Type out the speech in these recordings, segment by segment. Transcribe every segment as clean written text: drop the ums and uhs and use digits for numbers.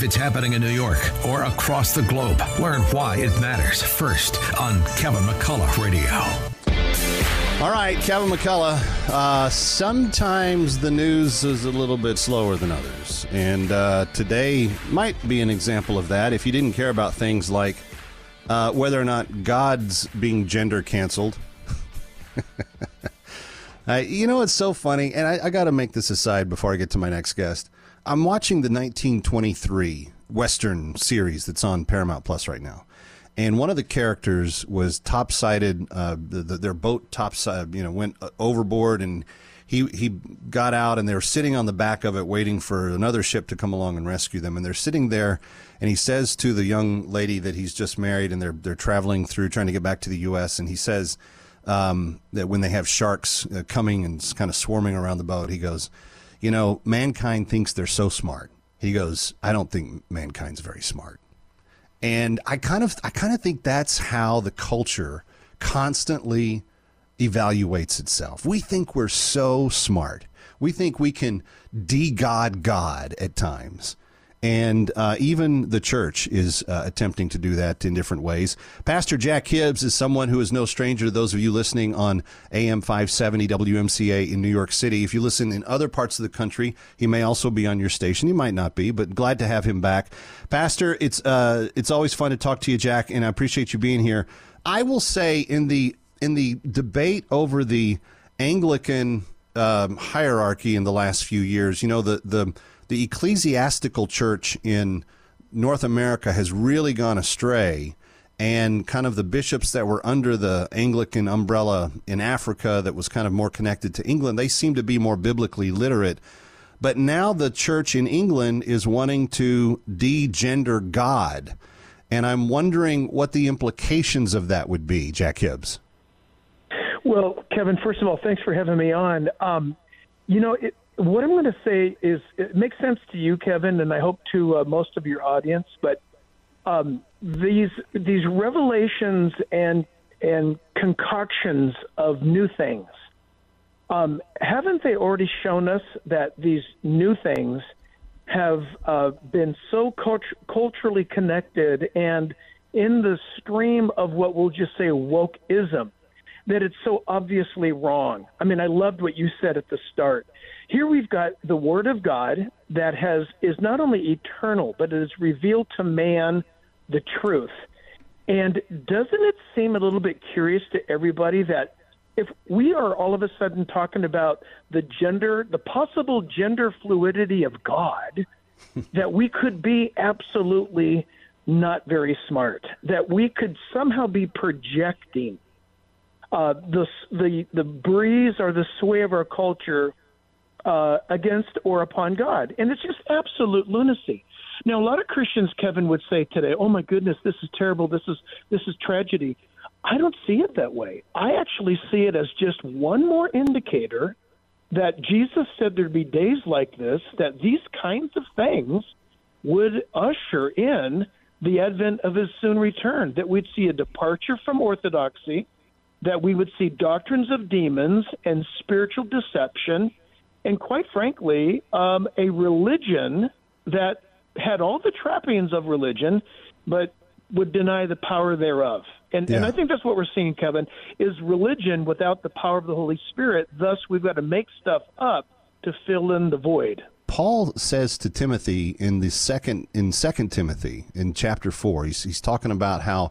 If it's happening in New York or across the globe, learn why it matters first on Kevin McCullough Radio. All right, Kevin McCullough, sometimes the news is a little bit slower than others, and today might be an example of that. If you didn't care about things like whether or not God's being gender canceled. You know, it's so funny, and I got to make this aside before I get to my next guest. I'm watching the 1923 Western series that's on Paramount Plus right now. And one of the characters was topsided, their boat topside, went overboard, and he got out, and they were sitting on the back of it waiting for another ship to come along and rescue them. And they're sitting there, and he says to the young lady that he's just married, and they're traveling through trying to get back to the U.S., and he says that when they have sharks coming and kind of swarming around the boat, he goes, mankind thinks they're so smart. He goes, I don't think mankind's very smart. And I kind of think that's how the culture constantly evaluates itself. We think we're so smart. We think we can de-God God at times. And even the church is attempting to do that in different ways. Pastor Jack Hibbs is someone who is no stranger to those of you listening on AM 570 WMCA in New York City. If you listen in other parts of the country, he may also be on your station. He might not be, but glad to have him back. Pastor, it's always fun to talk to you, Jack, and I appreciate you being here. I will say in the debate over the Anglican hierarchy in the last few years, the ecclesiastical church in North America has really gone astray, and kind of the bishops that were under the Anglican umbrella in Africa that was kind of more connected to England, they seem to be more biblically literate. But now the church in England is wanting to de-gender God, and I'm wondering what the implications of that would be, Jack Hibbs. Well, Kevin, first of all, thanks for having me on. What I'm going to say is, it makes sense to you, Kevin, and I hope to most of your audience. But these revelations and concoctions of new things, haven't they already shown us that these new things have been so culturally connected and in the stream of what we'll just say wokeism, that it's so obviously wrong? I mean, I loved what you said at the start. Here we've got the Word of God that is not only eternal, but it is revealed to man the truth. And doesn't it seem a little bit curious to everybody that if we are all of a sudden talking about the possible gender fluidity of God, that we could be absolutely not very smart, that we could somehow be projecting the breeze or the sway of our culture against or upon God. And it's just absolute lunacy. Now, a lot of Christians, Kevin, would say today, oh, my goodness, this is terrible. This is tragedy. I don't see it that way. I actually see it as just one more indicator that Jesus said there'd be days like this, that these kinds of things would usher in the advent of his soon return, that we'd see a departure from orthodoxy, that we would see doctrines of demons and spiritual deception, and quite frankly, a religion that had all the trappings of religion, but would deny the power thereof. And I think that's what we're seeing, Kevin, is religion without the power of the Holy Spirit. Thus, we've got to make stuff up to fill in the void. Paul says to Timothy in 2 Timothy, in chapter 4, he's talking about how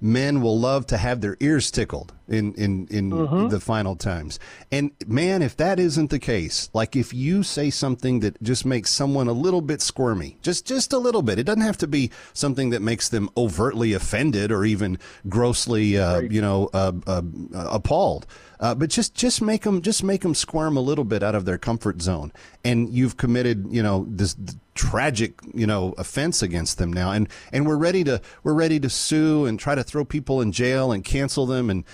men will love to have their ears tickled in the final times. And, man, if that isn't the case, like if you say something that just makes someone a little bit squirmy, just a little bit, it doesn't have to be something that makes them overtly offended or even grossly, appalled. But just make them squirm a little bit out of their comfort zone. And you've committed, this tragic, offense against them now. And we're ready to sue and try to throw people in jail and cancel them and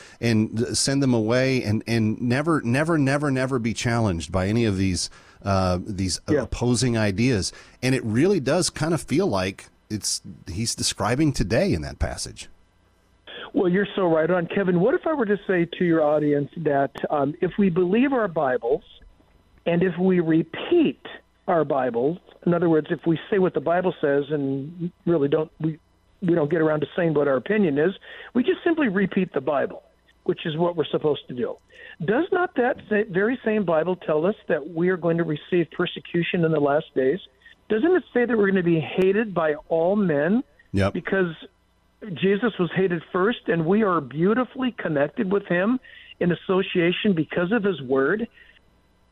send them away and never be challenged by any of these opposing ideas. And it really does kind of feel like he's describing today in that passage. Well, you're so right on, Kevin. What if I were to say to your audience that if we believe our Bibles and if we repeat our Bible. In other words, if we say what the Bible says and really don't, we don't get around to saying what our opinion is, we just simply repeat the Bible, which is what we're supposed to do. Does not that very same Bible tell us that we are going to receive persecution in the last days? Doesn't it say that we're going to be hated by all men? Yep. Because Jesus was hated first, and we are beautifully connected with him in association because of his word.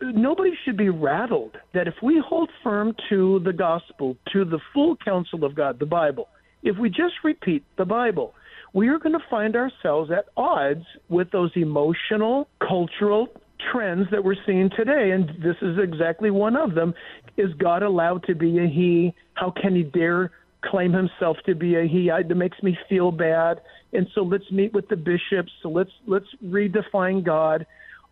Nobody should be rattled that if we hold firm to the gospel, to the full counsel of God, the Bible, if we just repeat the Bible, we are going to find ourselves at odds with those emotional, cultural trends that we're seeing today. And this is exactly one of them. Is God allowed to be a he? How can he dare claim himself to be a he? It makes me feel bad. And so let's meet with the bishops. So let's redefine God.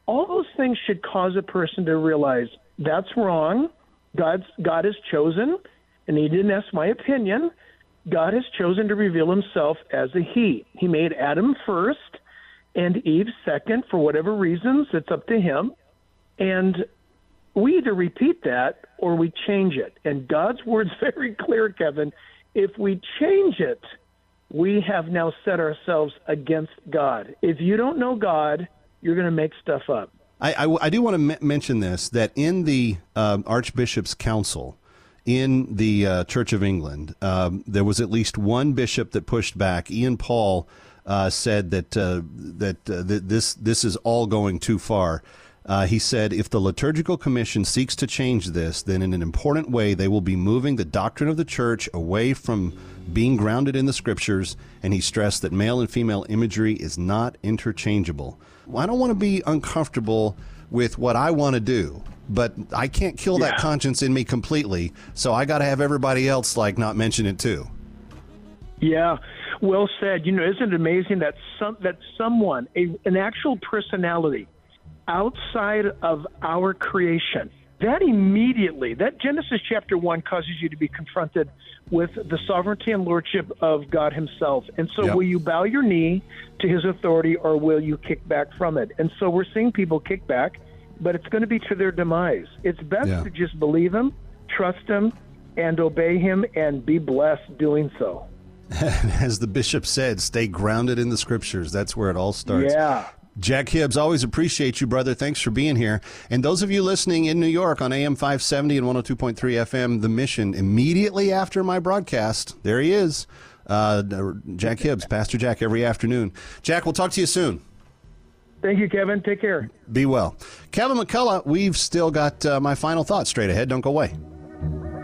All those things should cause a person to realize that's wrong. God has chosen, and he didn't ask my opinion. God has chosen to reveal himself as a he. He made Adam first and Eve second for whatever reasons. It's up to him. And we either repeat that or we change it. And God's word's very clear, Kevin. If we change it, we have now set ourselves against God. If you don't know God, you're going to make stuff up. I do want to mention this, that in the Archbishop's Council, in the Church of England, there was at least one bishop that pushed back. Ian Paul said that this is all going too far. He said, if the Liturgical Commission seeks to change this, then in an important way they will be moving the doctrine of the Church away from being grounded in the Scriptures, and he stressed that male and female imagery is not interchangeable. Well, I don't want to be uncomfortable with what I want to do, but I can't kill that conscience in me completely, so I got to have everybody else like not mention it too. Yeah, well said. You know, isn't it amazing that someone, an actual personality outside of our creation, that immediately, that Genesis chapter 1 causes you to be confronted with the sovereignty and lordship of God himself. And so will you bow your knee to his authority, or will you kick back from it? And so we're seeing people kick back, but it's going to be to their demise. It's best to just believe him, trust him, and obey him, and be blessed doing so. As the bishop said, stay grounded in the Scriptures. That's where it all starts. Yeah. Jack Hibbs, always appreciate you, brother. Thanks for being here. And those of you listening in New York on AM 570 and 102.3 FM, The Mission, immediately after my broadcast, there he is, Jack Hibbs, Pastor Jack, every afternoon. Jack, we'll talk to you soon. Thank you, Kevin. Take care. Be well. Kevin McCullough, we've still got my final thoughts straight ahead. Don't go away.